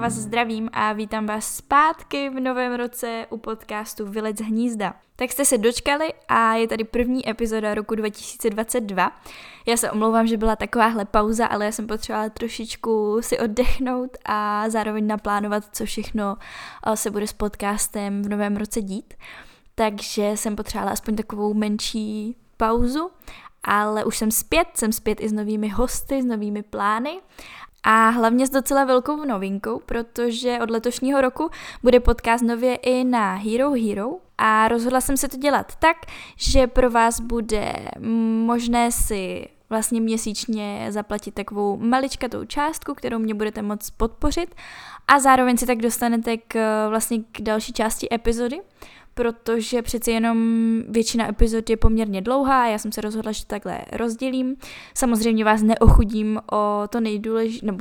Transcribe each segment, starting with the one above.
vás zdravím a vítám vás zpátky v novém roce u podcastu Vilec hnízda. Tak jste se dočkali a je tady první epizoda roku 2022. Já se omlouvám, že byla takováhle pauza, ale já jsem potřebovala trošičku si oddechnout a zároveň naplánovat, co všechno se bude s podcastem v novém roce dít. Takže jsem potřebovala aspoň takovou menší pauzu, ale už jsem zpět i s novými hosty, s novými plány. A hlavně s docela velkou novinkou, protože od letošního roku bude podcast nově i na Hero Hero a rozhodla jsem se to dělat tak, že pro vás bude možné si vlastně měsíčně zaplatit takovou maličkatou částku, kterou mě budete moct podpořit a zároveň si tak dostanete k další části epizody, protože přeci jenom většina epizod je poměrně dlouhá, já jsem se rozhodla, že takhle rozdělím. Samozřejmě vás neochudím o to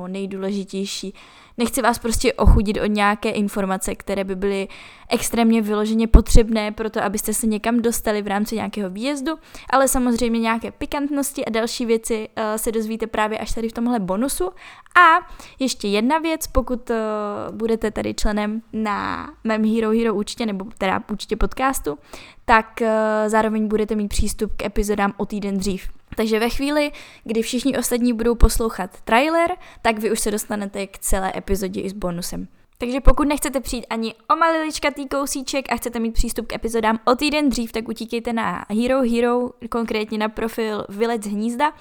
nejdůležitější. Nechci vás prostě ochudit o nějaké informace, které by byly extrémně vyloženě potřebné pro to, abyste se někam dostali v rámci nějakého výjezdu, ale samozřejmě nějaké pikantnosti a další věci se dozvíte právě až tady v tomhle bonusu. A ještě jedna věc, pokud budete tady členem na mém Hero Hero účtě, nebo teda účtě podcastu, tak zároveň budete mít přístup k epizodám o týden dřív. Takže ve chvíli, kdy všichni ostatní budou poslouchat trailer, tak vy už se dostanete k celé epizodě i s bonusem. Takže pokud nechcete přijít ani o maliličkatý kousíček a chcete mít přístup k epizodám o týden dřív, tak utíkejte na Hero Hero, konkrétně na profil Vilec hnízda.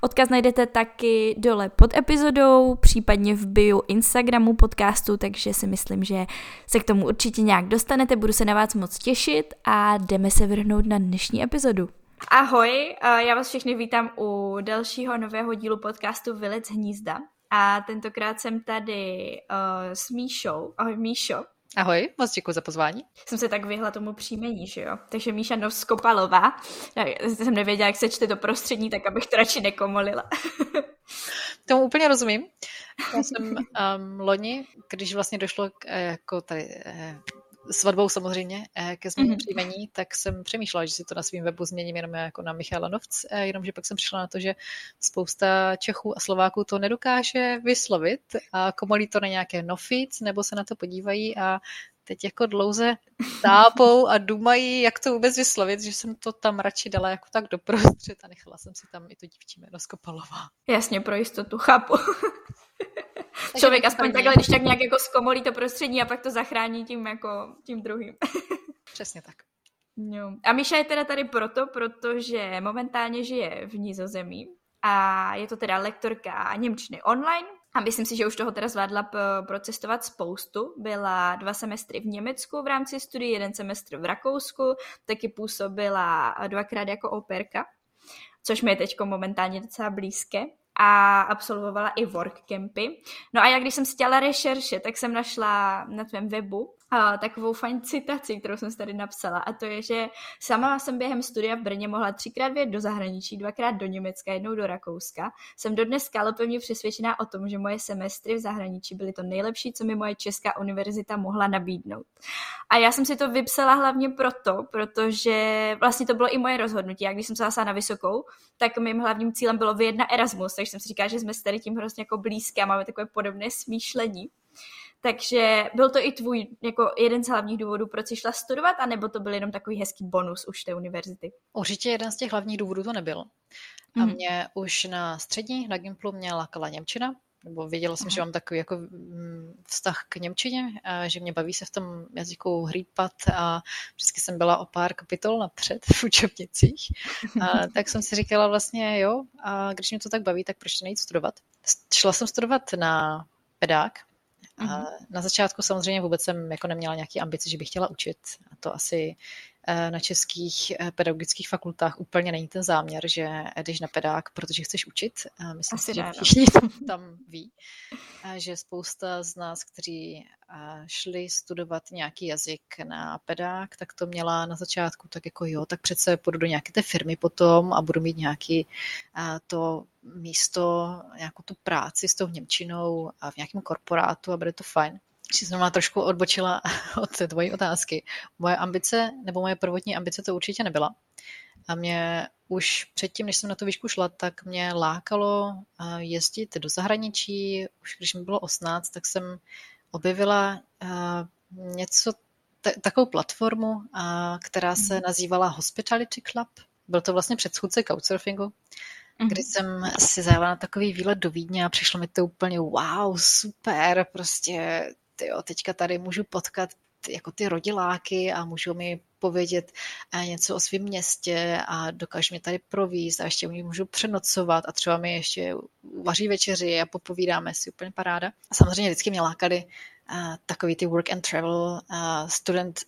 Odkaz najdete taky dole pod epizodou, případně v bio Instagramu podcastu, takže si myslím, že se k tomu určitě nějak dostanete, budu se na vás moc těšit a jdeme se vrhnout na dnešní epizodu. Ahoj, já vás všechny vítám u dalšího nového dílu podcastu Vilec hnízda. A tentokrát jsem tady s Míšou. Ahoj Míšo. Ahoj, moc děkuji za pozvání. Jsem se tak vyhla tomu příjmení, že jo? Takže Míša Nos-Kopalová. Já jsem nevěděla, jak se čte to prostřední, tak abych to radši nekomolila. Tomu úplně rozumím. Já jsem loni, když vlastně došlo svatbou samozřejmě ke změně příjmení, tak jsem přemýšlela, že si to na svém webu změním jenom jako na Michala Novac, jenomže pak jsem přišla na to, že spousta Čechů a Slováků to nedokáže vyslovit a komolí to na nějaké nofic, nebo se na to podívají a teď jako dlouze tápou a dumají, jak to vůbec vyslovit, že jsem to tam radši dala jako tak doprostřed a nechala jsem si tam i to dívčí jméno Skopalová. Jasně, pro jistotu, chápu. Člověk aspoň takhle, když tak nějak jako zkomolí to prostředí a pak to zachrání tím druhým. Přesně tak. No. A Míša je teda tady proto, protože momentálně žije v Nizozemí a je to teda lektorka němčiny online. A myslím si, že už toho teda zvládla procestovat spoustu. Byla 2 semestry v Německu v rámci studií, 1 semestr v Rakousku, taky působila 2krát jako operka, což mi je teď momentálně docela blízké. A absolvovala i workcampy. No a já, když jsem si dělala rešerše, tak jsem našla na tvém webu takovou fajn citaci, kterou jsem si tady napsala. A to je, že sama jsem během studia v Brně mohla 3krát vyjet do zahraničí, 2krát do Německa, jednou do Rakouska. Jsem dodnes skálopevně přesvědčená o tom, že moje semestry v zahraničí byly to nejlepší, co mi moje česká univerzita mohla nabídnout. A já jsem si to vypsala hlavně proto, protože vlastně to bylo i moje rozhodnutí. Já když jsem se hlásila na vysokou, tak mým hlavním cílem bylo vyjet na Erasmus, takže jsem si říkala, že jsme s tady tím hrozně jako blízké a máme takové podobné smýšlení. Takže byl to i tvůj jako jeden z hlavních důvodů, proč jsi šla studovat, anebo to byl jenom takový hezký bonus už té univerzity? Určitě jeden z těch hlavních důvodů to nebyl. A mě už na střední, na gymplu mě lákala němčina, nebo věděla jsem, že mám takový jako vztah k němčině, a že mě baví se v tom jazyku hřípat a vždycky jsem byla o pár kapitol napřed v učebnicích. A tak jsem si říkala vlastně jo, a když mě to tak baví, tak proč nejít studovat? Šla jsem studovat na pedák. A na začátku samozřejmě vůbec jsem jako neměla nějaký ambice, že bych chtěla učit. A to asi na českých pedagogických fakultách úplně není ten záměr, že jdeš na pedák, protože chceš učit. Myslím si, že všichni tam ví, že spousta z nás, kteří šli studovat nějaký jazyk na pedák, tak to měla na začátku tak jako jo, tak přece půjdu do nějaké té firmy potom a budu mít nějaký to místo, nějakou tu práci s tou němčinou a v nějakém korporátu a bude to fajn. Či jsem vám trošku odbočila od té tvojí otázky. Moje ambice, nebo moje prvotní ambice to určitě nebyla. A mě už předtím, než jsem na tu výšku šla, tak mě lákalo jezdit do zahraničí. Už když mi bylo 18, tak jsem objevila takovou platformu, která se nazývala Hospitality Club. Byl to vlastně předchůdce Couchsurfingu, kdy jsem si zajela na takový výlet do Vídně a přišlo mi to úplně wow, super, prostě tyjo, teďka tady můžu potkat jako ty rodiláky a můžou mi povědět něco o svém městě a dokážu mě tady provízt a ještě u ní můžu přenocovat a třeba mi ještě vaří večeři a popovídáme si, úplně paráda. A samozřejmě vždycky mě lákaly takový ty work and travel.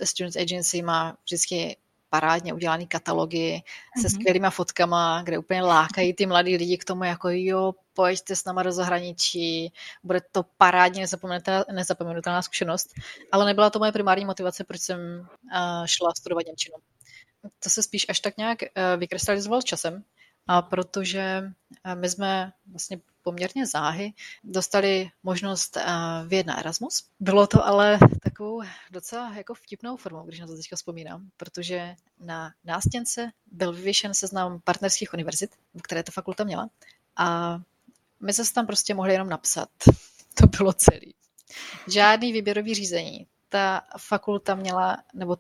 Student Agency má vždycky parádně udělané katalogy se skvělýma fotkama, kde úplně lákají ty mladí lidi k tomu, jako jo, pojďte s náma do zahraničí, bude to parádně nezapomenutelná zkušenost. Ale nebyla to moje primární motivace, proč jsem šla studovat němčinu. To se spíš až tak nějak vykrystalizovalo časem, a protože my jsme vlastně poměrně záhy dostali možnost vyjet na Erasmus. Bylo to ale takovou docela jako vtipnou formou, když na to teďka vzpomínám, protože na nástěnce byl vyvěšen seznam partnerských univerzit, které ta fakulta měla, a my se tam prostě mohli jenom napsat. To bylo celý. Žádný výběrový řízení. Ta fakulta měla, nebo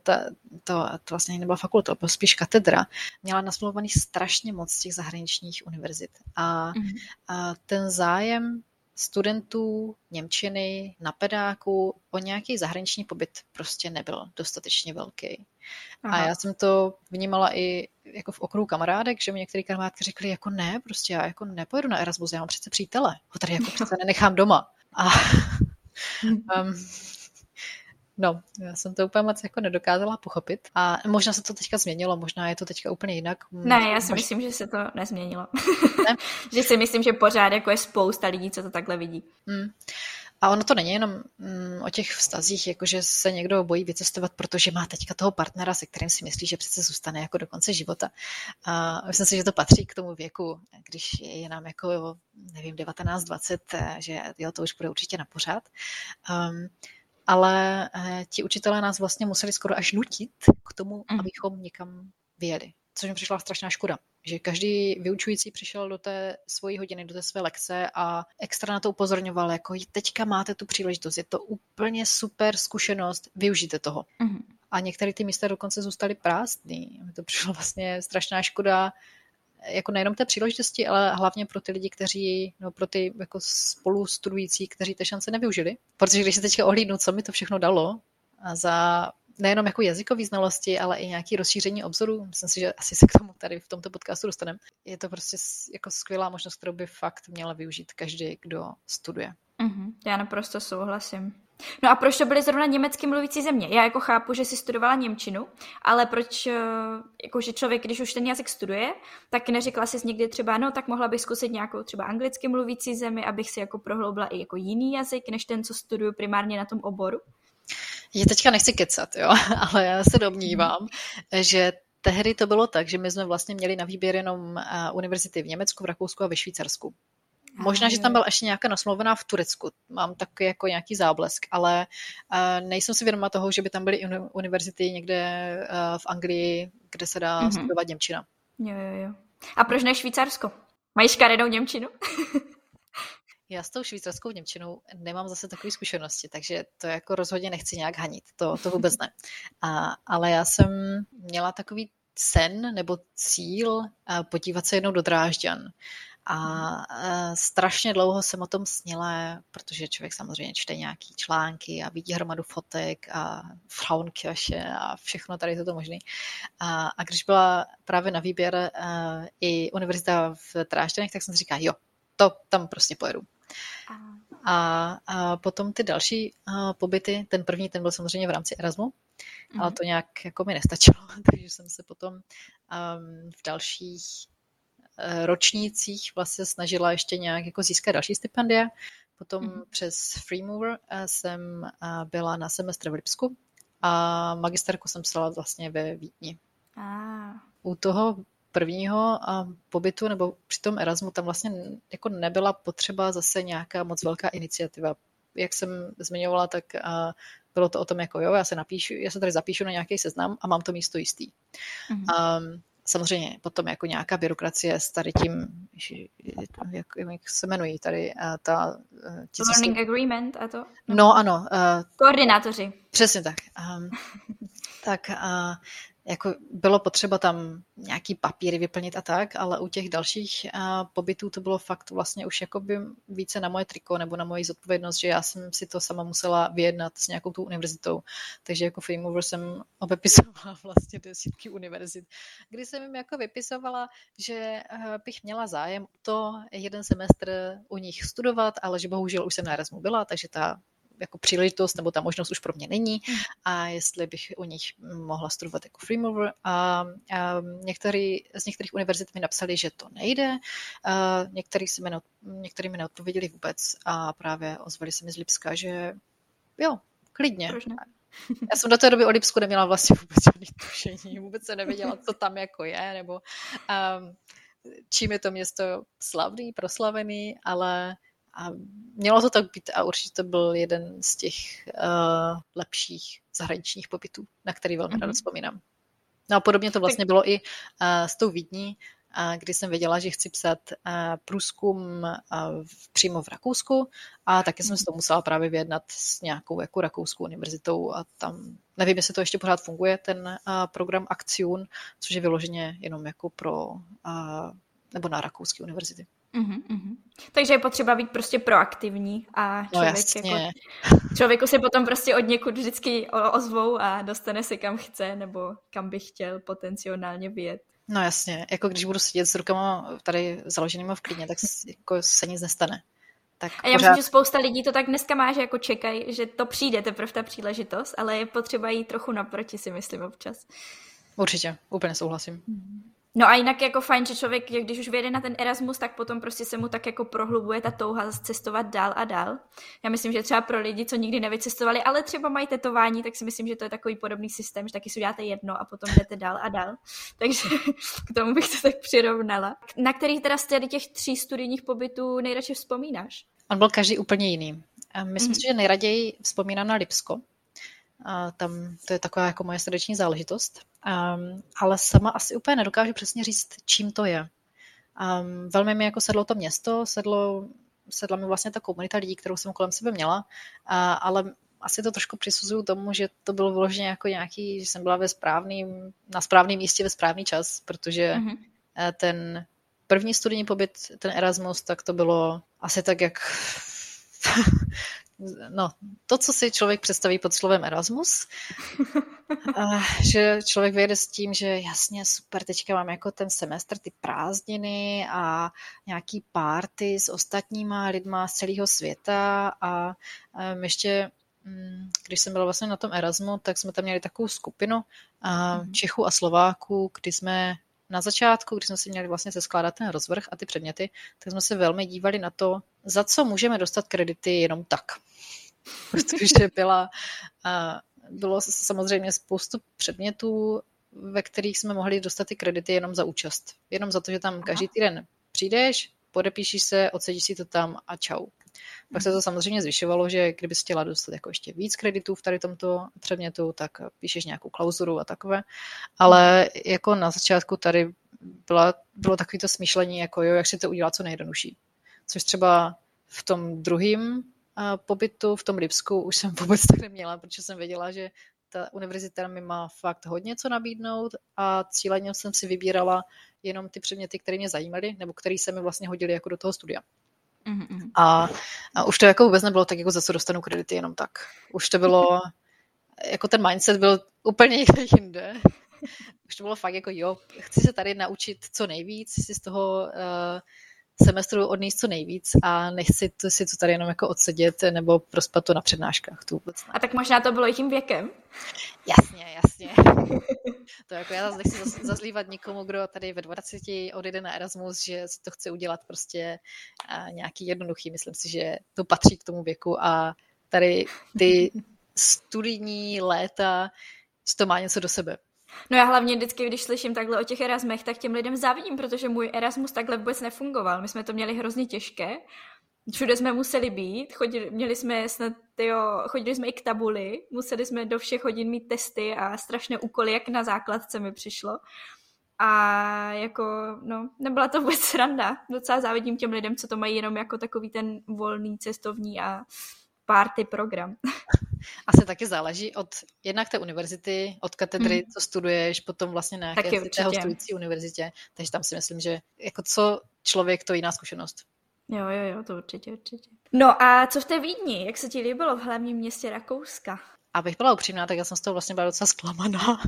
to vlastně nebyla fakulta, ale spíš katedra, měla nasmluvaných strašně moc těch zahraničních univerzit. A ten zájem studentů němčiny na pedáku o nějaký zahraniční pobyt prostě nebyl dostatečně velký. Aha. A já jsem to vnímala i jako v okruhu kamarádek, že mi některé kamarádky řekly, jako ne, prostě já jako nepojedu na Erasmus, já mám přece přítele, ho tady jako přece nenechám doma. A no, já jsem to úplně moc jako nedokázala pochopit a možná se to teďka změnilo, možná je to teďka úplně jinak. Ne, já si myslím, že se to nezměnilo. Ne? Že si myslím, že pořád jako je spousta lidí, co to takhle vidí. A ono to není jenom o těch vztazích, jakože se někdo bojí vycestovat, protože má teďka toho partnera, se kterým si myslí, že přece zůstane jako do konce života. A myslím si, že to patří k tomu věku, když je nám jako, jo, nevím, 19, 20, že jo, to už bude určitě na pořád. Ale ti učitelé nás vlastně museli skoro až nutit k tomu, abychom někam vyjeli. Což mi přišla strašná škoda, že každý vyučující přišel do té svojí hodiny, do té své lekce a extra na to upozorňoval, jako teďka máte tu příležitost, je to úplně super zkušenost, využijte toho. A některé ty místa dokonce zůstaly prázdný. To přišla vlastně strašná škoda, jako nejenom té příležitosti, ale hlavně pro ty lidi, kteří, no pro ty jako spolustudující, kteří té šance nevyužili. Protože když se teďka ohlídnu, co mi to všechno dalo, a za nejenom jako jazykové znalosti, ale i nějaké rozšíření obzoru, myslím si, že asi se k tomu tady v tomto podcastu dostaneme. Je to prostě jako skvělá možnost, kterou by fakt měla využít každý, kdo studuje. Já naprosto souhlasím. No a proč to byly zrovna německy mluvící země? Já jako chápu, že jsi studovala němčinu, ale proč, jakože člověk, když už ten jazyk studuje, tak neřekla jsi někdy třeba, no tak mohla bych zkusit nějakou třeba anglicky mluvící zemi, abych si jako prohloubila i jako jiný jazyk, než ten, co studuju primárně na tom oboru? Já teďka nechci kecat, jo, ale já se domnívám, že tehdy to bylo tak, že my jsme vlastně měli na výběr jenom univerzity v Německu, v Rakousku a ve Švýcarsku. Možná, že tam byla ještě nějaká nasmluvená v Turecku. Mám taky jako nějaký záblesk, ale nejsem si vědoma toho, že by tam byly univerzity někde v Anglii, kde se dá studovat němčina. Jo. A proč ne Švýcarsko? Mají škaredou němčinu? Já s tou švýcarskou němčinou nemám zase takové zkušenosti, takže to jako rozhodně nechci nějak hanit. To vůbec ne. Ale já jsem měla takový sen nebo cíl podívat se jednou do Drážďan. A strašně dlouho jsem o tom snila, protože člověk samozřejmě čte nějaký články a vidí hromadu fotek a Frauenkirche a všechno tady toto možný. A když byla právě na výběr i univerzita v Drážďanech, tak jsem si říkala, jo, to tam prostě pojedu. A potom ty další pobyty, ten první, ten byl samozřejmě v rámci Erasmu, ale to nějak jako mi nestačilo, takže jsem se potom v dalších ročnících vlastně snažila ještě nějak jako získat další stipendia. Potom přes Free Mover jsem byla na semestr v Lipsku a magisterku jsem psala vlastně ve Vídni. U toho prvního pobytu nebo při tom Erasmu tam vlastně jako nebyla potřeba zase nějaká moc velká iniciativa. Jak jsem zmiňovala, tak bylo to o tom jako jo, já se tady zapíšu na nějaký seznam a mám to místo jistý. Samozřejmě potom jako nějaká byrokracie s tady tím, jak se jmenují tady ta... Learning Agreement a to? No ano. Koordinátoři. Přesně tak. Tak jako bylo potřeba tam nějaký papíry vyplnit a tak, ale u těch dalších pobytů to bylo fakt vlastně už jakoby více na moje triko nebo na moji zodpovědnost, že já jsem si to sama musela vyjednat s nějakou tou univerzitou. Takže jako Free Mover jsem obepisovala vlastně desítky univerzit, kdy jsem jim jako vypisovala, že bych měla zájem to jeden semestr u nich studovat, ale že bohužel už jsem na Erasmu byla, takže ta jako příležitost, nebo ta možnost už pro mě není, a jestli bych u nich mohla studovat jako Free Mover. A z některých univerzit mi napsali, že to nejde, některý mi neodpověděli vůbec a právě ozvali se mi z Lipska, že jo, klidně. Já jsem do té doby o Lipsku neměla vlastně vůbec žádný tušení, vůbec se nevěděla, co tam jako je, nebo čím je to město slavný, proslavený, ale a mělo to tak být a určitě to byl jeden z těch lepších zahraničních pobytů, na který velmi ráda vzpomínám. No a podobně to vlastně bylo i s tou Vídní, kdy jsem věděla, že chci psát průzkum přímo v Rakousku a taky jsem si to musela právě vyjednat s nějakou jako rakouskou univerzitou a tam, nevím, jestli to ještě pořád funguje, ten program Aktion, což je vyloženě jenom jako pro, nebo na rakouské univerzity. Takže je potřeba být prostě proaktivní a člověku se potom prostě od někud vždycky ozvou a dostane se kam chce nebo kam by chtěl potenciálně vyjet. No jasně, jako když budu sedět s rukama tady založenýma v klidně, tak jako se nic nestane. Tak a já myslím, že spousta lidí to tak dneska má, že jako čekají, že to přijde teprve ta příležitost, ale je potřeba jít trochu naproti, si myslím občas. Určitě, úplně souhlasím. No a jinak jako fajn, že člověk, když už vyjede na ten Erasmus, tak potom prostě se mu tak jako prohlubuje ta touha cestovat dál a dál. Já myslím, že třeba pro lidi, co nikdy nevycestovali, ale třeba mají tetování, tak si myslím, že to je takový podobný systém, že taky si uděláte jedno a potom jdete dál a dál. Takže k tomu bych to tak přirovnala. Na kterých teda z těch 3 studijních pobytů nejradši vzpomínáš? On byl každý úplně jiný. Myslím si, že nejraději vzpomínám na Lipsko. A tam to je taková jako moje srdeční záležitost, ale sama asi úplně nedokážu přesně říct, čím to je. Velmi mi jako sedlo to město, sedla mi vlastně ta komunita lidí, kterou jsem kolem sebe měla, ale asi to trošku přisuzuju tomu, že to bylo vyloženě jako nějaký, že jsem byla na správném místě ve správný čas, protože ten první studijní pobyt, ten Erasmus, tak to bylo asi tak, jak... No, to, co si člověk představí pod slovem Erasmus, že člověk vyjede s tím, že jasně, super, teďka mám jako ten semestr, ty prázdniny a nějaký party s ostatníma lidma z celého světa a ještě, když jsem byla vlastně na tom Erasmu, tak jsme tam měli takovou skupinu Čechů a Slováků, kdy jsme na začátku, když jsme si měli vlastně seskládat ten rozvrh a ty předměty, tak jsme se velmi dívali na to, za co můžeme dostat kredity jenom tak. Protože bylo samozřejmě spoustu předmětů, ve kterých jsme mohli dostat ty kredity jenom za účast. Jenom za to, že tam každý týden přijdeš, podepíšíš se, odsedíš si to tam a čau. Pak se to samozřejmě zvyšovalo, že kdyby jsi chtěla dostat jako ještě víc kreditů v tady tomto předmětu, tak píšeš nějakou klauzuru a takové. Ale jako na začátku tady bylo takové to smýšlení, jako jo, jak si to udělat co nejjednodušší. Což třeba v tom druhém pobytu, v tom Lipsku, už jsem vůbec tak neměla, protože jsem věděla, že ta univerzita mi má fakt hodně co nabídnout a cíleně jsem si vybírala jenom ty předměty, které mě zajímaly, nebo které se mi vlastně hodily jako do toho studia. A už to jako vůbec nebylo tak, jako za co dostanu kredity jenom tak. Už to bylo, jako ten mindset byl úplně jinde. Už to bylo fakt jako jo, chci se tady naučit co nejvíc, si z toho semestru odníst co nejvíc a nechci si to tady jenom jako odsedět nebo prospat to na přednáškách. To vůbec ne. A tak možná to bylo i tím věkem? Jasně. To jako já nechci zazlívat nikomu, kdo tady ve 20 odjede na Erasmus, že si to chce udělat prostě nějaký jednoduchý. Myslím si, že to patří k tomu věku a tady ty studijní léta, že to má něco do sebe. No já hlavně vždycky, když slyším takhle o těch Erasmech, tak těm lidem závidím, protože můj Erasmus takhle vůbec nefungoval. My jsme to měli hrozně těžké. Všude jsme museli být, chodili jsme i k tabuli, museli jsme do všech hodin mít testy a strašné úkoly, jak na základce mi přišlo. A jako, no, nebyla to vůbec sranda. Docela závidím těm lidem, co to mají jenom jako takový ten volný cestovní a party program. Asi taky záleží od jednak té univerzity, od katedry, co studuješ, potom vlastně na nějaké hostující univerzitě. Takže tam si myslím, že jako co člověk, to jiná zkušenost. Jo, to určitě. No a co v té Vídni? Jak se ti líbilo v hlavním městě Rakouska? Abych byla upřímná, tak já jsem z toho vlastně byla docela zklamaná.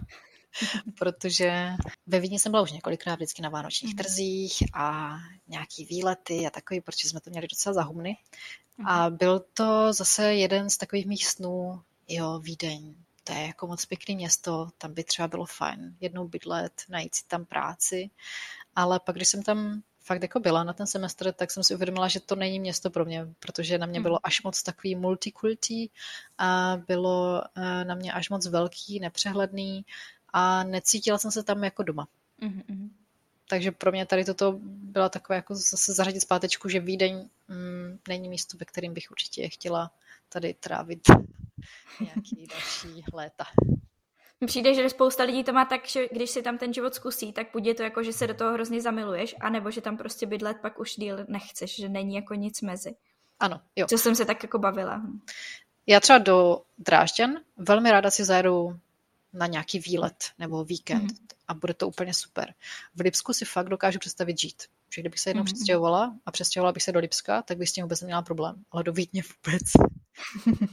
Protože ve Vídni jsem byla už několikrát vždycky na vánočních trzích a nějaký výlety a takový, protože jsme to měli docela za humny. A byl to zase jeden z takových mých snů, jo, Vídeň, to je jako moc pěkný město, tam by třeba bylo fajn jednou bydlet, najít si tam práci, ale pak, když jsem tam fakt jako byla na ten semestr, tak jsem si uvědomila, že to není město pro mě, protože na mě bylo až moc takový multikultí a bylo na mě až moc velký, nepřehledný a necítila jsem se tam jako doma. Takže pro mě tady toto byla takové jako zase zařadit zpátečku, že Vídeň není místo, ve kterým bych určitě chtěla tady trávit nějaký další léta. Přijde, že spousta lidí to má tak, že když si tam ten život zkusí, tak buď je to jako, že se do toho hrozně zamiluješ, anebo že tam prostě bydlet pak už díl nechceš, že není jako nic mezi. Ano, jo. Co jsem se tak jako bavila. Já třeba do Drážďan velmi ráda si zajedu na nějaký výlet nebo víkend a bude to úplně super. V Lipsku si fakt dokážu představit žít. Protože kdybych se jednou přestěhovala a přestěhovala bych se do Lipska, tak bych s tím vůbec neměla problém. Ale do Vídně vůbec.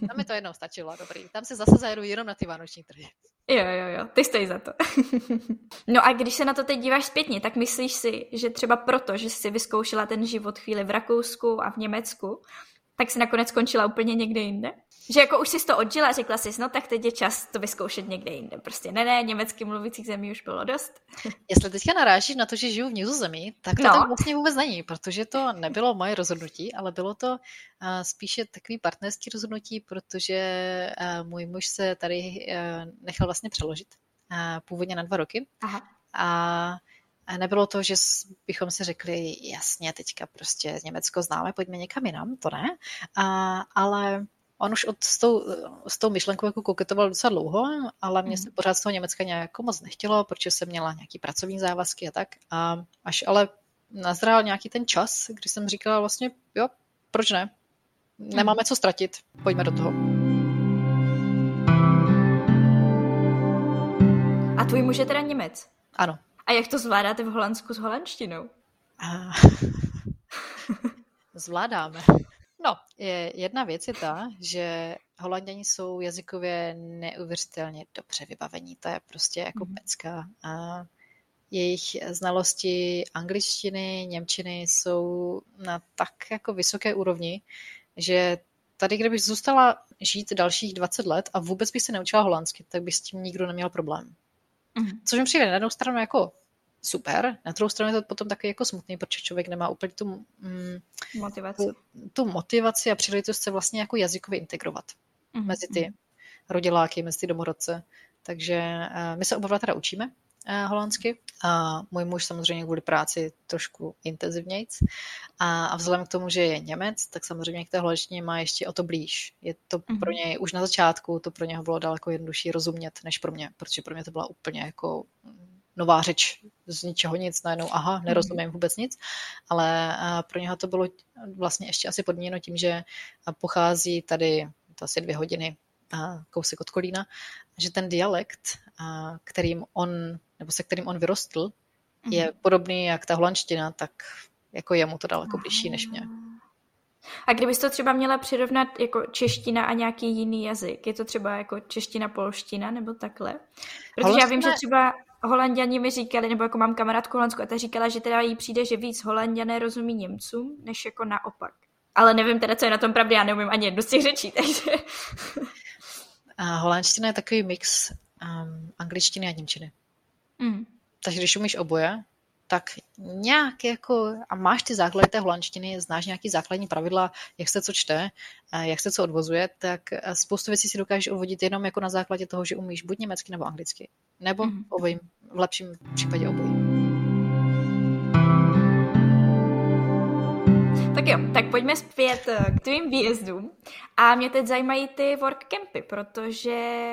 Tam mi to jednou stačilo, dobrý. Tam se zase zajedu jenom na ty vánoční trhy. Jo, ty stojí za to. No a když se na to teď díváš zpětně, tak myslíš si, že třeba proto, že jsi vyzkoušela ten život chvíli v Rakousku a v Německu, tak jsi nakonec skončila úplně někde jinde? Že jako už jsi to odžila a řekla jsi, no tak teď je čas to vyzkoušet někde jinde. Prostě ne, německy mluvících zemí už bylo dost. Jestli teďka narážíš na to, že žiju v Nizozemí, tak to tak vlastně vůbec není, protože to nebylo moje rozhodnutí, ale bylo to spíše takový partnerský rozhodnutí, protože můj muž se tady nechal vlastně přeložit původně na 2 roky. Aha. A nebylo to, že bychom si řekli, jasně, teďka prostě Německo známe, pojďme někam jinam, to ne. Ale on už s tou myšlenkou jako koketoval docela dlouho, ale mě se pořád z toho Německa nějak moc nechtělo, protože jsem měla nějaký pracovní závazky a tak. A až ale nazrál nějaký ten čas, kdy jsem říkala vlastně, jo, proč ne? Nemáme co ztratit, pojďme do toho. A tvůj muž je teda Němec? Ano. A jak to zvládáte v Holandsku s holandštinou? Zvládáme. No, jedna věc je ta, že Holanděni jsou jazykově neuvěřitelně dobře vybavení. To je prostě jako pecka. A jejich znalosti angličtiny, němčiny jsou na tak jako vysoké úrovni, že tady, kdybych zůstala žít dalších 20 let a vůbec bych se neučila holandsky, tak by s tím nikdo neměl problém. Což mi přijde na jednu stranu jako super, na druhou stranu je to potom taky jako smutný, protože člověk nemá úplně tu motivaci a příležitost se vlastně jako jazykově integrovat mezi ty rodiláky, mezi ty domorodce. Takže my se oba teda učíme holandsky a můj muž samozřejmě kvůli práci trošku intenzivnějc a vzhledem k tomu, že je Němec, tak samozřejmě k té holandštině má ještě o to blíž. Je to pro něj už na začátku, to pro něho bylo daleko jednodušší rozumět než pro mě, protože pro mě to byla úplně jako nová řeč, z ničeho nic, najednou aha, nerozumím vůbec nic, ale pro něho to bylo vlastně ještě asi podmíněno tím, že pochází tady to asi 2 hodiny kousek od Kolína, že ten dialekt, se kterým on vyrostl, je podobný jak ta holandština, tak jako je mu to daleko blížší než mě. A kdybys to třeba měla přirovnat jako čeština a nějaký jiný jazyk, je to třeba jako čeština, polština nebo takhle? Protože holandština... já vím, že třeba Holanďani mi říkali, nebo jako mám kamarádku holandskou a ta říkala, že teda jí přijde, že víc Holanďané rozumí Němcům, než jako naopak. Ale nevím teda, co je na tom pravdě, já neumím ani jednu z těch řečí, takže... Holandština je takový mix angličtiny a němčiny. Takže když umíš oboje, tak nějak jako, a máš ty základy té holandštiny, znáš nějaký základní pravidla, jak se co čte, jak se co odvozuje, tak spoustu věcí si dokážeš odvodit jenom jako na základě toho, že umíš buď německy nebo anglicky. Nebo obojím, v lepším případě obojím. Tak jo, tak pojďme zpět k tvým výjezdům. A mě teď zajímají ty workcampy, protože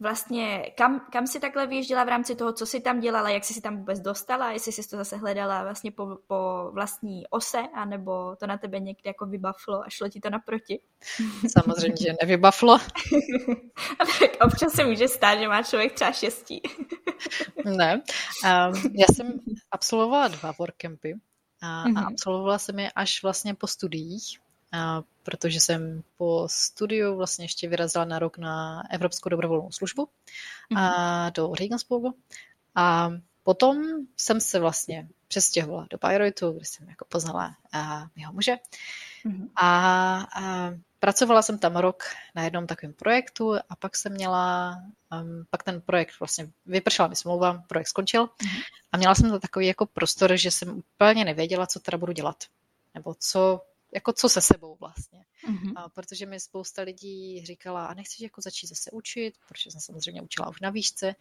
vlastně kam jsi takhle vyjížděla v rámci toho, co jsi tam dělala, jak jsi si tam vůbec dostala, jestli jsi to zase hledala vlastně po vlastní ose, anebo to na tebe někdy jako vybaflo a šlo ti to naproti? Samozřejmě, že nevybaflo. Tak občas se může stát, že má člověk třeba štěstí. Ne, já jsem absolvovala 2 workcampy a absolvovala jsem je až vlastně po studiích, protože jsem po studiu vlastně ještě vyrazila na rok na Evropskou dobrovolnou službu do Regensburgu. A potom jsem se vlastně přestěhovala do Bayreuthu, kde jsem jako poznala mého muže. A pracovala jsem tam rok na jednom takovém projektu a pak jsem měla, pak ten projekt vlastně vypršela mi smlouva, projekt skončil a měla jsem to takový jako prostor, že jsem úplně nevěděla, co teda budu dělat. Nebo co se sebou vlastně. A protože mi spousta lidí říkala, a nechceš jako začít zase učit, protože jsem samozřejmě učila už na výšce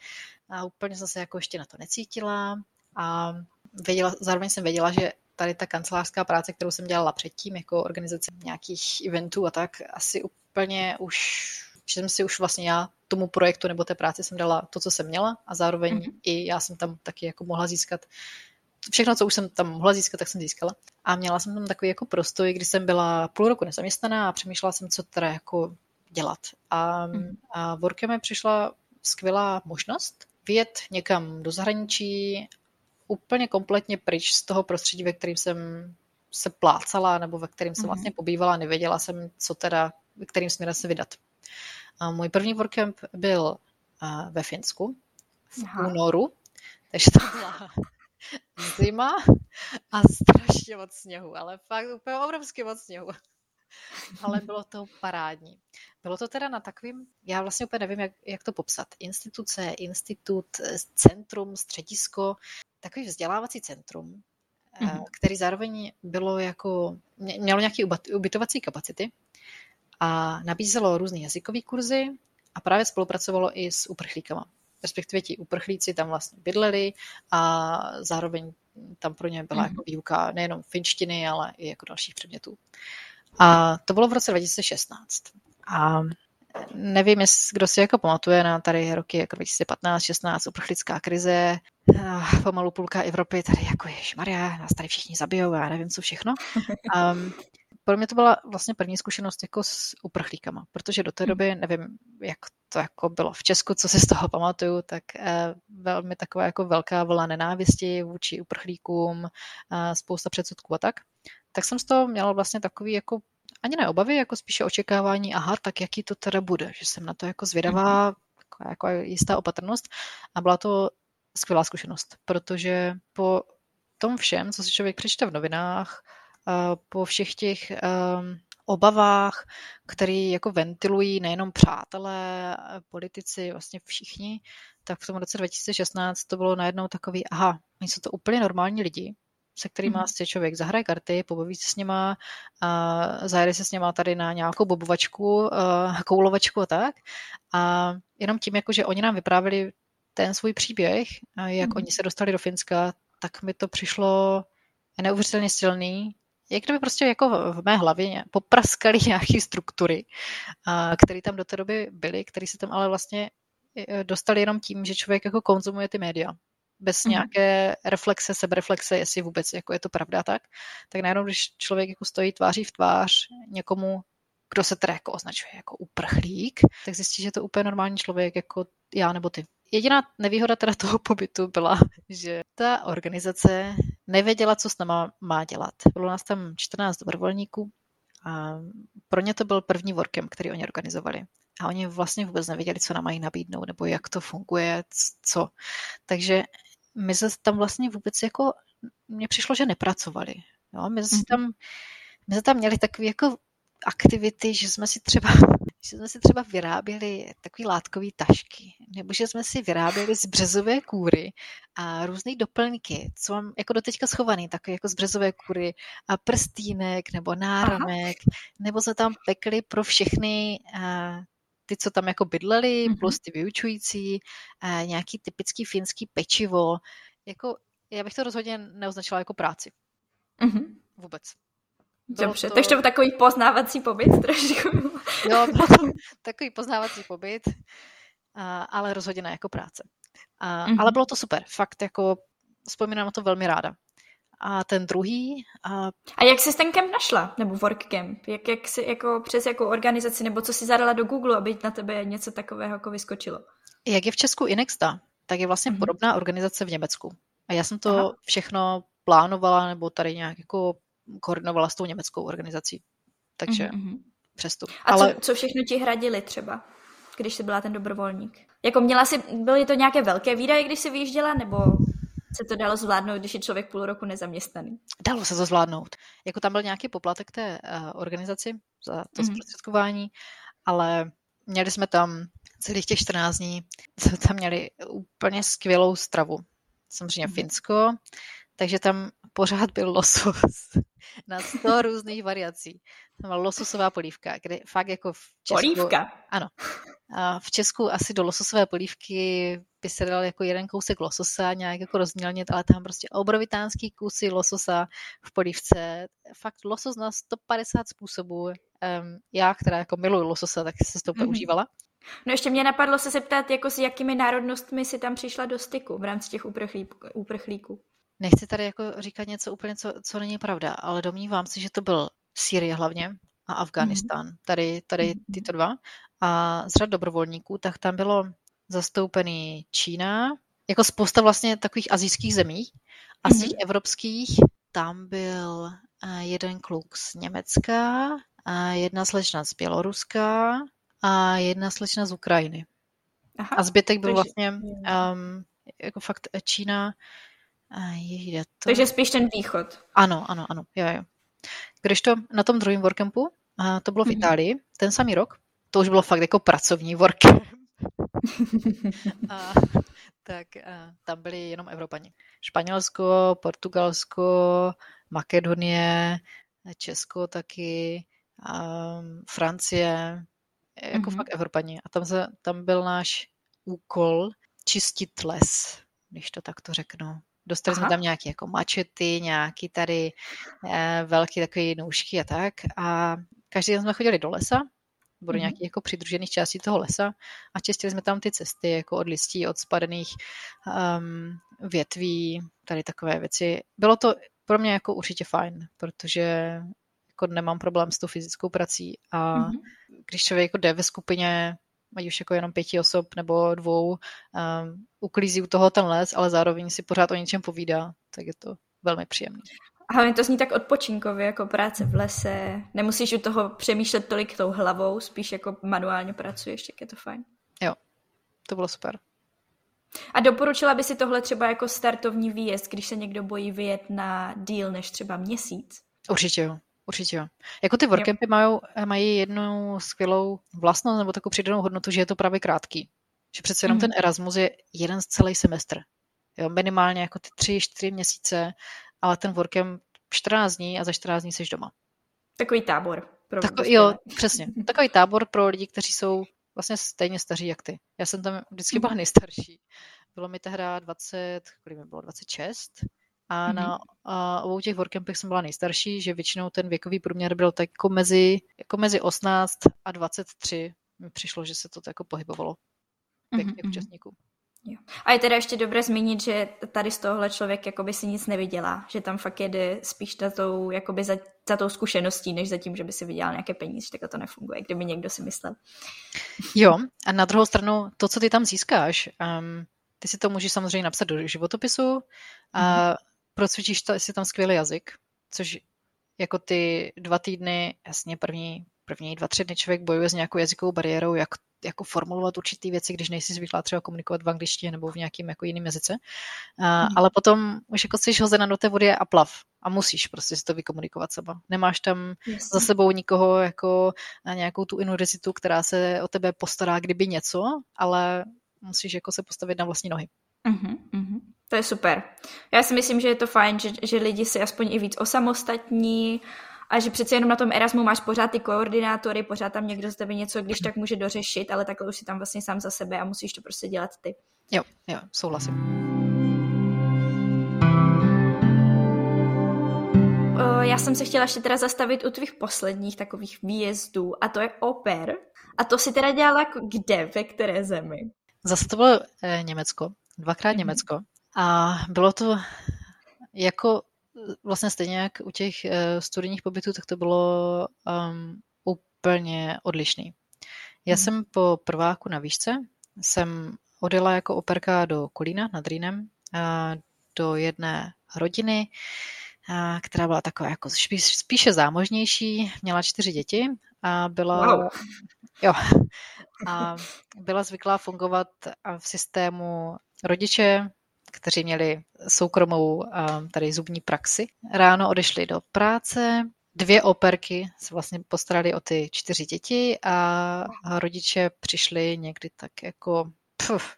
a úplně jsem se jako ještě na to necítila a zároveň jsem věděla, že tady ta kancelářská práce, kterou jsem dělala předtím, jako organizace nějakých eventů a tak, asi úplně už, že jsem si už vlastně já tomu projektu nebo té práci jsem dala to, co jsem měla a zároveň i já jsem tam taky jako mohla získat všechno, co už jsem tam mohla získat, tak jsem získala. A měla jsem tam takový jako prostoj, kdy jsem byla půl roku nezaměstnaná a přemýšlela jsem, co teda jako dělat. A workem mi přišla skvělá možnost vyjet někam do zahraničí, úplně kompletně pryč z toho prostředí, ve kterým jsem se plácala nebo ve kterým jsem vlastně pobývala. Nevěděla jsem, co teda, ve kterým směrem se vydat. A můj první workcamp byl ve Finsku v únoru, takže to byla zima a strašně moc sněhu, ale fakt úplně obrovský moc sněhu. Ale bylo to parádní. Bylo to teda na takovým, já vlastně úplně nevím, jak to popsat. Institut, centrum, středisko, takový vzdělávací centrum, který zároveň bylo jako, mělo nějaké ubytovací kapacity a nabízelo různé jazykové kurzy a právě spolupracovalo i s uprchlíkama. Respektive ti uprchlíci tam vlastně bydleli a zároveň tam pro ně byla jako výuka nejenom finštiny, ale i jako dalších předmětů. A to bylo v roce 2016. A nevím, kdo si jako pamatuje na tady roky jako 2015-16, uprchlická krize, pomalu půlka Evropy, tady jako ježmarja, nás tady všichni zabijou, já nevím, co všechno. Pro mě to byla vlastně první zkušenost jako s uprchlíkama, protože do té doby, nevím, jak to jako bylo v Česku, co si z toho pamatuju, tak velmi taková jako velká vlna nenávisti vůči uprchlíkům, spousta předsudků a tak. Tak jsem z toho měla vlastně takový jako ani ne obavy, jako spíše očekávání, aha, tak jaký to teda bude, že jsem na to jako zvědavá, jako jistá opatrnost a byla to skvělá zkušenost, protože po tom všem, co si člověk přečte v novinách, po všech těch obavách, které jako ventilují nejenom přátelé, politici, vlastně všichni, tak v tom roce 2016 to bylo najednou takový, aha, jsou to úplně normální lidi, se kterými se člověk zahraje karty, pobaví se s nima, zajede se s nima tady na nějakou bobovačku, koulovačku a tak. A jenom tím, jako, že oni nám vyprávěli ten svůj příběh, jak oni se dostali do Finska, tak mi to přišlo neuvěřitelně silný, jak kdyby prostě jako v mé hlavě popraskaly nějaké struktury, které tam do té doby byly, které se tam ale vlastně dostaly jenom tím, že člověk jako konzumuje ty média. Bez nějaké reflexe, sebereflexe, jestli vůbec jako je to pravda tak najednou, když člověk jako stojí tváří v tvář někomu, kdo se teda jako označuje jako uprchlík, tak zjistí, že to úplně normální člověk jako já nebo ty. Jediná nevýhoda teda toho pobytu byla, že ta organizace nevěděla, co s náma má dělat. Bylo nás tam 14 dobrovolníků a pro ně to byl první workcamp, který oni organizovali. A oni vlastně vůbec nevěděli, co nám mají nabídnout, nebo jak to funguje, co. Takže my se tam vlastně vůbec jako, mně přišlo, že nepracovali. Jo? My jsme tam měli takové jako aktivity, že jsme si třeba vyráběli takové látkové tašky, nebo že jsme si vyráběli z březové kůry a různé doplňky, co mám jako doteďka schovaný, takové jako z březové kůry a prstínek nebo náramek, nebo jsme tam pekli pro všechny ty, co tam jako bydleli, plus ty vyučující, nějaký typický finský pečivo. Jako, já bych to rozhodně neoznačila jako práci. Vůbec. Dobře, takže to byl takový poznávací pobyt trošku. Jo, byl to takový poznávací pobyt. ale rozhodně ne jako práce. Ale bylo to super, fakt jako vzpomínám na to velmi ráda. A ten druhý... A jak jsi ten kemp našla? Nebo workcamp? Jak jsi jako přes jakou organizaci, nebo co jsi zadala do Google, aby na tebe něco takového jako vyskočilo? Jak je v Česku Inexta, tak je vlastně podobná organizace v Německu. A já jsem to všechno plánovala, nebo tady nějak jako koordinovala s tou německou organizací. Takže přestup. A co všechno ti hradili třeba, když jsi byla ten dobrovolník? Jako byly to nějaké velké výdaje, když jsi vyjížděla, nebo... se to dalo zvládnout, když je člověk půl roku nezaměstnaný? Dalo se to zvládnout. Jako tam byl nějaký poplatek té organizaci za to zprostředkování, ale měli jsme tam celých těch 14 dní, co tam měli úplně skvělou stravu. Samozřejmě Finsko, takže tam pořád byl losos na 100 různých variací. Tam byla lososová polívka, kde fakt jako v Česku... Polívka? Ano. A v Česku asi do lososové polívky by se dal jako jeden kousek lososa nějak jako rozmělnit, ale tam prostě obrovitánský kusy lososa v polívce. Fakt losos na 150 způsobů. Já, která jako miluji lososa, tak se to používala. No ještě mě napadlo se zeptat, jako s jakými národnostmi si tam přišla do styku v rámci těch uprchlíků. Nechci tady jako říkat něco úplně, co není pravda, ale domnívám se, že to byl Sýrie hlavně a Afghánistán. Tady tyto dva. A z řad dobrovolníků, tak tam bylo zastoupený Čína, jako spousta vlastně takových asijských zemí. A z těch evropských tam byl jeden kluk z Německa, a jedna slečna z Běloruska a jedna slečna z Ukrajiny. Aha, a zbytek byl vlastně jako fakt Čína. Takže spíš ten východ. Ano. Jo. Když to na tom druhém workcampu, to bylo v Itálii, ten samý rok, to už bylo fakt jako pracovní workcamp. Tam byli jenom Evropani. Španělsko, Portugalsko, Makedonie, Česko taky, Francie, jako fakt Evropani. A tam byl náš úkol čistit les, když to takto řeknu. Dostali jsme tam nějaké jako mačety, nějaké tady velké takové nůžky a tak. A každý den jsme chodili do lesa, nebo do nějakých jako přidružených částí toho lesa a čistili jsme tam ty cesty jako od listí, od spadených větví, tady takové věci. Bylo to pro mě jako určitě fajn, protože jako nemám problém s tou fyzickou prací a když člověk jako jde ve skupině, ať už jako jenom 5 osob nebo 2, uklízí u toho ten les, ale zároveň si pořád o něčem povídá, tak je to velmi příjemné. A to zní tak odpočinkově, jako práce v lese. Nemusíš u toho přemýšlet tolik tou hlavou, spíš jako manuálně pracuješ, tak je to fajn. Jo, to bylo super. A doporučila by si tohle třeba jako startovní výjezd, když se někdo bojí vyjet na díl než třeba měsíc? Určitě jo. Jako ty workcampy mají jednu skvělou vlastnost nebo takovou přidanou hodnotu, že je to právě krátký. Že přece jenom ten Erasmus je jeden z celý semestr. Jo, minimálně jako ty 3-4 měsíce, ale ten workem 14 dní a za 14 dní jsi doma. Takový tábor. Jo, přesně. Takový tábor pro lidi, kteří jsou vlastně stejně staří jak ty. Já jsem tam vždycky byla nejstarší. Bylo mi tehdy 26 a na obou těch workcampech jsem byla nejstarší, že většinou ten věkový průměr byl tak jako mezi 18 a 23. Mi přišlo, že se to jako pohybovalo věk účastníků. Jo. A je teda ještě dobré zmínit, že tady z tohohle člověk jakoby si nic nevydělá, že tam fakt jede spíš za tou zkušeností, než za tím, že by si vydělal nějaké peníze, tak to nefunguje, kdyby někdo si myslel. Jo, a na druhou stranu to, co ty tam získáš, ty si to můžeš samozřejmě napsat do životopisu a procvičíš si tam skvělý jazyk, což jako ty 2 týdny, jasně první 2-3 dny člověk bojuje s nějakou jazykovou bariérou, jak jako formulovat určitý věci, když nejsi zvyklá třeba komunikovat v angličtině nebo v nějakým jako jiným jazyce. Ale potom už jako jsi hozena do té vody a plav. A musíš prostě si to vykomunikovat sama. Nemáš tam za sebou nikoho jako na nějakou tu univerzitu, která se o tebe postará kdyby něco, ale musíš jako se postavit na vlastní nohy. To je super. Já si myslím, že je to fajn, že lidi se aspoň i víc osamostatní, a že přece jenom na tom Erasmu máš pořád ty koordinátory, pořád tam někdo z tebe něco, když tak může dořešit, ale takhle už si tam vlastně sám za sebe a musíš to prostě dělat ty. Jo, souhlasím. Já jsem se chtěla ještě teda zastavit u tvých posledních takových výjezdů a to je au pair. A to si teda dělala kde, ve které zemi? Zase to bylo Německo, dvakrát Německo. A bylo to jako vlastně stejně jak u těch studijních pobytů, tak to bylo úplně odlišný. Já jsem po prváku na výšce, jsem odjela jako operka do Kolína nad Rýnem, do jedné rodiny, která byla taková jako spíše zámožnější, měla 4 děti a byla, wow. Jo, a byla zvyklá fungovat v systému rodiče, kteří měli soukromou tady zubní praxi. Ráno odešli do práce, 2 operky se vlastně postarali o ty 4 děti a rodiče přišli někdy tak jako,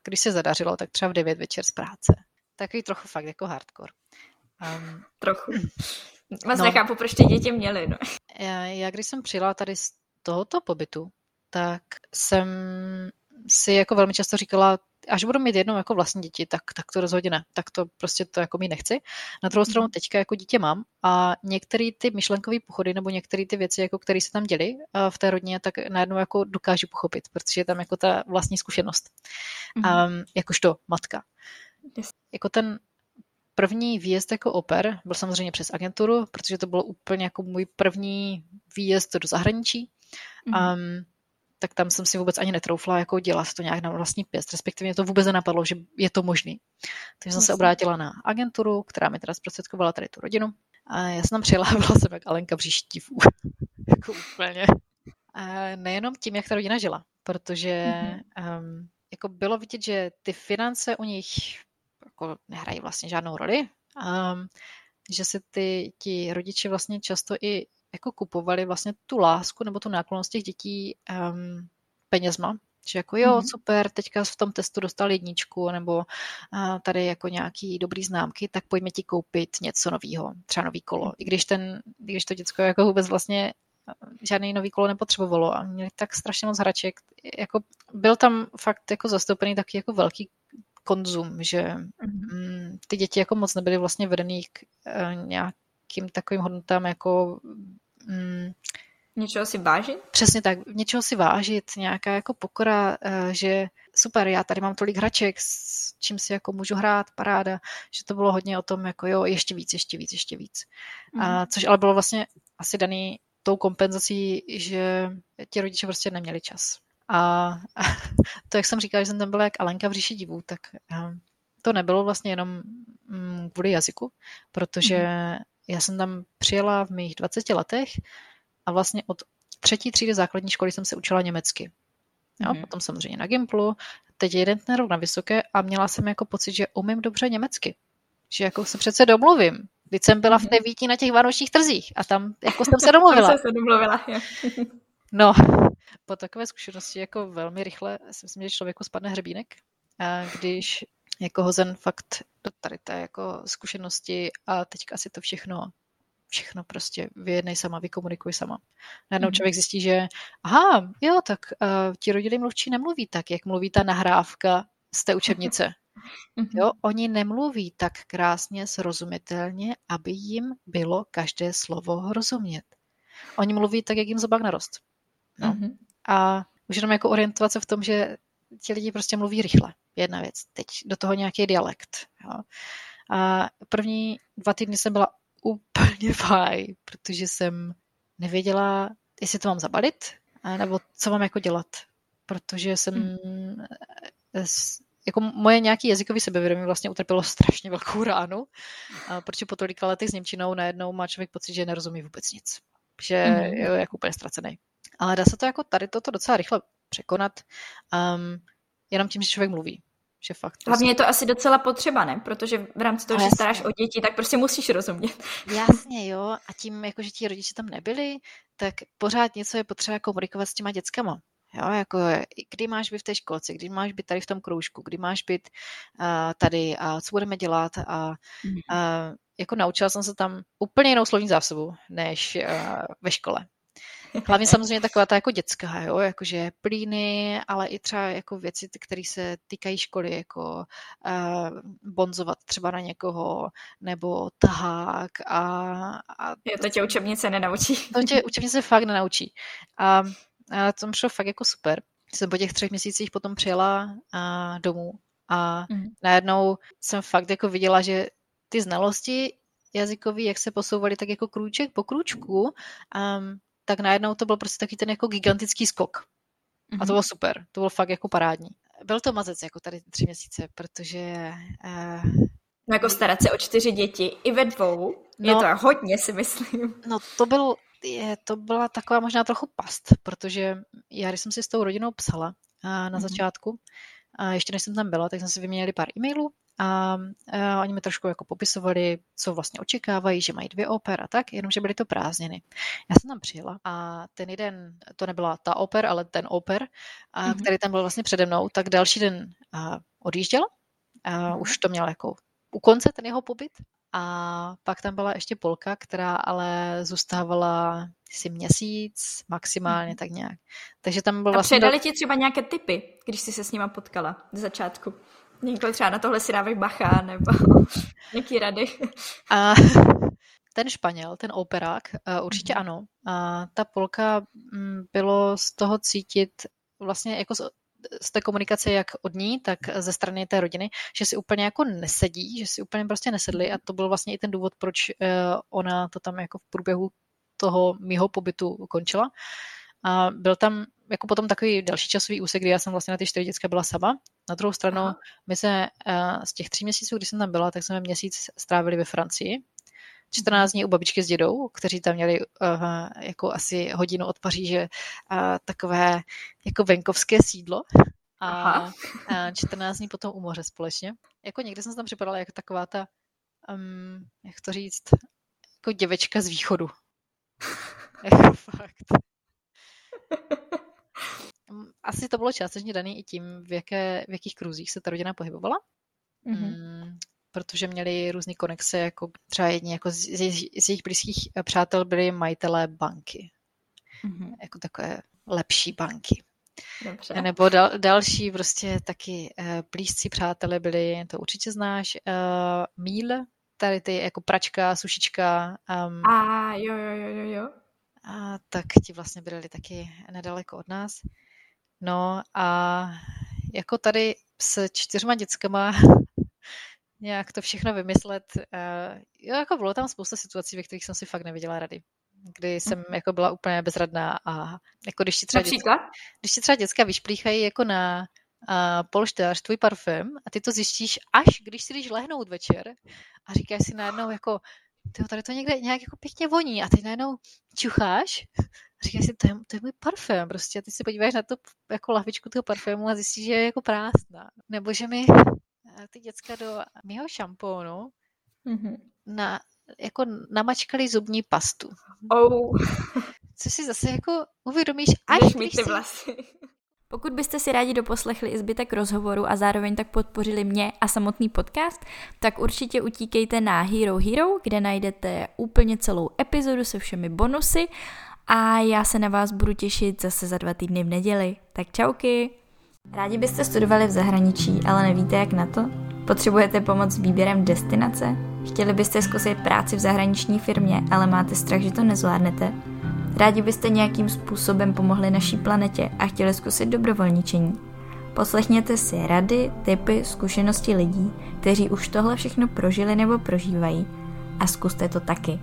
když se zadařilo, tak třeba v 9 večer z práce. Takový trochu fakt jako hardcore. Trochu. Vás nechápu, proč ty děti měly. No. Já když jsem přijela tady z tohoto pobytu, tak jsem si jako velmi často říkala, až budu mít jednou jako vlastní děti, tak to rozhodně ne, tak to prostě to jako mít nechci. Na druhou stranu teďka jako dítě mám a některé ty myšlenkové pochody nebo některé ty věci, jako které se tam děly v té rodině, tak najednou jako dokážu pochopit, protože je tam jako ta vlastní zkušenost. Jakožto matka. Yes. Jako ten první výjezd jako oper byl samozřejmě přes agenturu, protože to bylo úplně jako můj první výjezd do zahraničí. Tak tam jsem si vůbec ani netroufla jako dělat to nějak na vlastní pěst, respektive mě to vůbec nenapadlo, že je to možný. Takže jsem se obrátila na agenturu, která mi teda zprostředkovala tady tu rodinu. A já jsem tam přijela a byla jsem jak Alenka v říši divů. Jako úplně. A nejenom tím, jak ta rodina žila, protože jako bylo vidět, že ty finance u nich jako nehrají vlastně žádnou roli, že si ti rodiče vlastně často i jako kupovali vlastně tu lásku nebo tu náklonnost těch dětí penězma. Že jako jo, super, teďka v tom testu dostal 1, nebo tady jako nějaký dobrý známky, tak pojďme ti koupit něco novýho, třeba nový kolo. I když to děcko jako vůbec vlastně žádný nový kolo nepotřebovalo a měli tak strašně moc hraček. Jako byl tam fakt jako zastoupený taky jako velký konzum, že ty děti jako moc nebyly vlastně vedený k nějakým takovým hodnotám jako něčeho si vážit? Přesně tak, něčeho si vážit, nějaká jako pokora, že super, já tady mám tolik hraček, s čím si jako můžu hrát, paráda, že to bylo hodně o tom jako jo, ještě víc. Což ale bylo vlastně asi daný tou kompenzací, že ti rodiče prostě neměli čas. A to, jak jsem říkala, že jsem tam byla jak Alenka v říši divů, tak to nebylo vlastně jenom kvůli jazyku, protože já jsem tam přijela v mých 20 letech a vlastně od 3. třídy základní školy jsem se učila německy. Jo, potom samozřejmě na Gimplu, teď 1 ten rok na vysoké a měla jsem jako pocit, že umím dobře německy. Že jako se přece domluvím. Teď jsem byla v té Víti na těch vánočních trzích a tam jako jsem se domluvila. No, po takové zkušenosti jako velmi rychle si myslím, že člověku spadne hřebínek, když jako hozen fakt do tady té jako zkušenosti a teďka asi to všechno prostě vyjednej sama, vykomunikuj sama. Najednou člověk zjistí, že aha, jo, tak ti rodilí mluvčí nemluví tak, jak mluví ta nahrávka z té učebnice. Jo, oni nemluví tak krásně, srozumitelně, aby jim bylo každé slovo rozumět. Oni mluví tak, jak jim zobák narost. No. A už jenom jako orientovat se v tom, že ti lidi prostě mluví rychle. Jedna věc. Teď do toho nějaký dialekt. Jo. A první 2 týdny jsem byla úplně fajn, protože jsem nevěděla, jestli to mám zabalit, nebo co mám jako dělat. Protože jsem jako moje nějaký jazykový sebevědomí vlastně utrpělo strašně velkou ránu, protože po tolika letech s němčinou najednou má člověk pocit, že nerozumí vůbec nic. Že je jako úplně ztracený. Ale dá se to jako tady toto docela rychle překonat, jenom tím, že člověk mluví. Že fakt to hlavně je to asi docela potřeba, ne? Protože v rámci toho, že staráš o děti, tak prostě musíš rozumět. Jasně, jo. A tím, jako, že ti rodiče tam nebyli, tak pořád něco je potřeba komunikovat s těma dětskama. Jo, jako kdy máš být v té školce, kdy máš být tady v tom kroužku, kdy máš být tady a co budeme dělat a jako naučila jsem se tam úplně jinou slovní zásobu, než ve škole. Hlavně samozřejmě taková ta jako dětská, jo, jakože plíny, ale i třeba jako věci, které se týkají školy, jako bonzovat třeba na někoho, nebo tahák a jo, to tě učebnice nenaučí. To tě učebnice fakt nenaučí. A to mi šlo fakt jako super. jsem po těch 3 měsících potom přijela domů a najednou jsem fakt jako viděla, že ty znalosti jazykové, jak se posouvaly tak jako krůček po krůčku, tak najednou to byl prostě taky ten jako gigantický skok. A to bylo super, to bylo fakt jako parádní. Byl to mazec jako tady 3 měsíce, protože... No jako starat se o 4 děti, i ve 2, no, je to hodně, si myslím. No to byla taková možná trochu past, protože já, když jsem si s tou rodinou psala na začátku, ještě než jsem tam byla, tak jsme si vyměnili pár e-mailů a oni mi trošku jako popisovali, co vlastně očekávají, že mají 2 oper a tak, jenomže byly to prázdniny. Já jsem tam přijela a ten jeden, to nebyla ta oper, ale ten oper, který tam byl vlastně přede mnou, tak další den odjížděl. Už to měl jako u konce ten jeho pobyt. A pak tam byla ještě Polka, která ale zůstávala si měsíc, maximálně tak nějak. Takže tam byl vlastně... A předali ti třeba nějaké tipy, když jsi se s nima potkala ze začátku? Někdo třeba na tohle si dávej bacha, nebo nějaký rady? Ten Španěl, ten operák, určitě ano. A ta Polka, bylo z toho cítit vlastně jako... z té komunikace jak od ní, tak ze strany té rodiny, že si úplně jako nesedí, že si úplně prostě nesedli a to byl vlastně i ten důvod, proč ona to tam jako v průběhu toho mýho pobytu končila. A byl tam jako potom takový další časový úsek, kdy já jsem vlastně na ty 4 děcka byla sama. Na druhou stranu, my se z těch 3 měsíců, kdy jsem tam byla, tak jsme měsíc strávili ve Francii. 14 dní u babičky s dědou, kteří tam měli jako asi hodinu od Paříže takové jako venkovské sídlo a 14 dní potom u moře společně. Jako někde jsem tam připadala jako taková ta, jak to říct, jako děvečka z východu. Jako fakt. Asi to bylo částečně daný i tím, v jakých kruzích se ta rodina pohybovala. Protože měli různé konexe, jako třeba jedni jako z jejich blízkých přátel byli majitelé banky. Jako takové lepší banky. Dobře. Nebo další prostě taky blízcí přátelé byli, to určitě znáš, Míl, tady ty jako pračka, sušička. Jo. A tak ti vlastně byli taky nedaleko od nás. No a jako tady s 4 dětskama nějak to všechno vymyslet. Jo, jako bylo tam spousta situací, ve kterých jsem si fakt neviděla rady. Kdy jsem jako byla úplně bezradná a jako když ti třeba děcka vyšplíchají jako na polštář tvůj parfém a ty to zjistíš až, když si jdeš lehnout večer a říkáš si najednou jako tady to někde nějak jako pěkně voní a ty najednou čucháš a říkáš si, to je můj parfém prostě a ty si podíváš na tu jako lahvičku toho parfému a zjistíš, že je jako prázdná. Nebo že mi ty děcka do mého šampónu namačkali zubní pastu. Což si zase jako uvědomíš, až když si... vlasy. Pokud byste si rádi doposlechli i zbytek rozhovoru a zároveň tak podpořili mě a samotný podcast, tak určitě utíkejte na Hero Hero, kde najdete úplně celou epizodu se všemi bonusy a já se na vás budu těšit zase za 2 týdny v neděli. Tak čauky! Rádi byste studovali v zahraničí, ale nevíte jak na to? Potřebujete pomoc s výběrem destinace? Chtěli byste zkusit práci v zahraniční firmě, ale máte strach, že to nezvládnete? Rádi byste nějakým způsobem pomohli naší planetě a chtěli zkusit dobrovolničení? Poslechněte si rady, tipy, zkušenosti lidí, kteří už tohle všechno prožili nebo prožívají a zkuste to taky.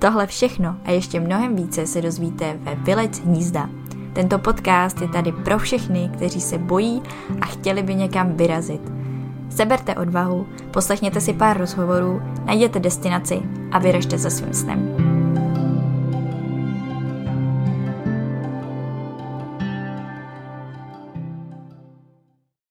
Tohle všechno a ještě mnohem více se dozvíte ve Vilec hnízda. Tento podcast je tady pro všechny, kteří se bojí a chtěli by někam vyrazit. Seberte odvahu, poslechněte si pár rozhovorů, najděte destinaci a vyražte za svým snem.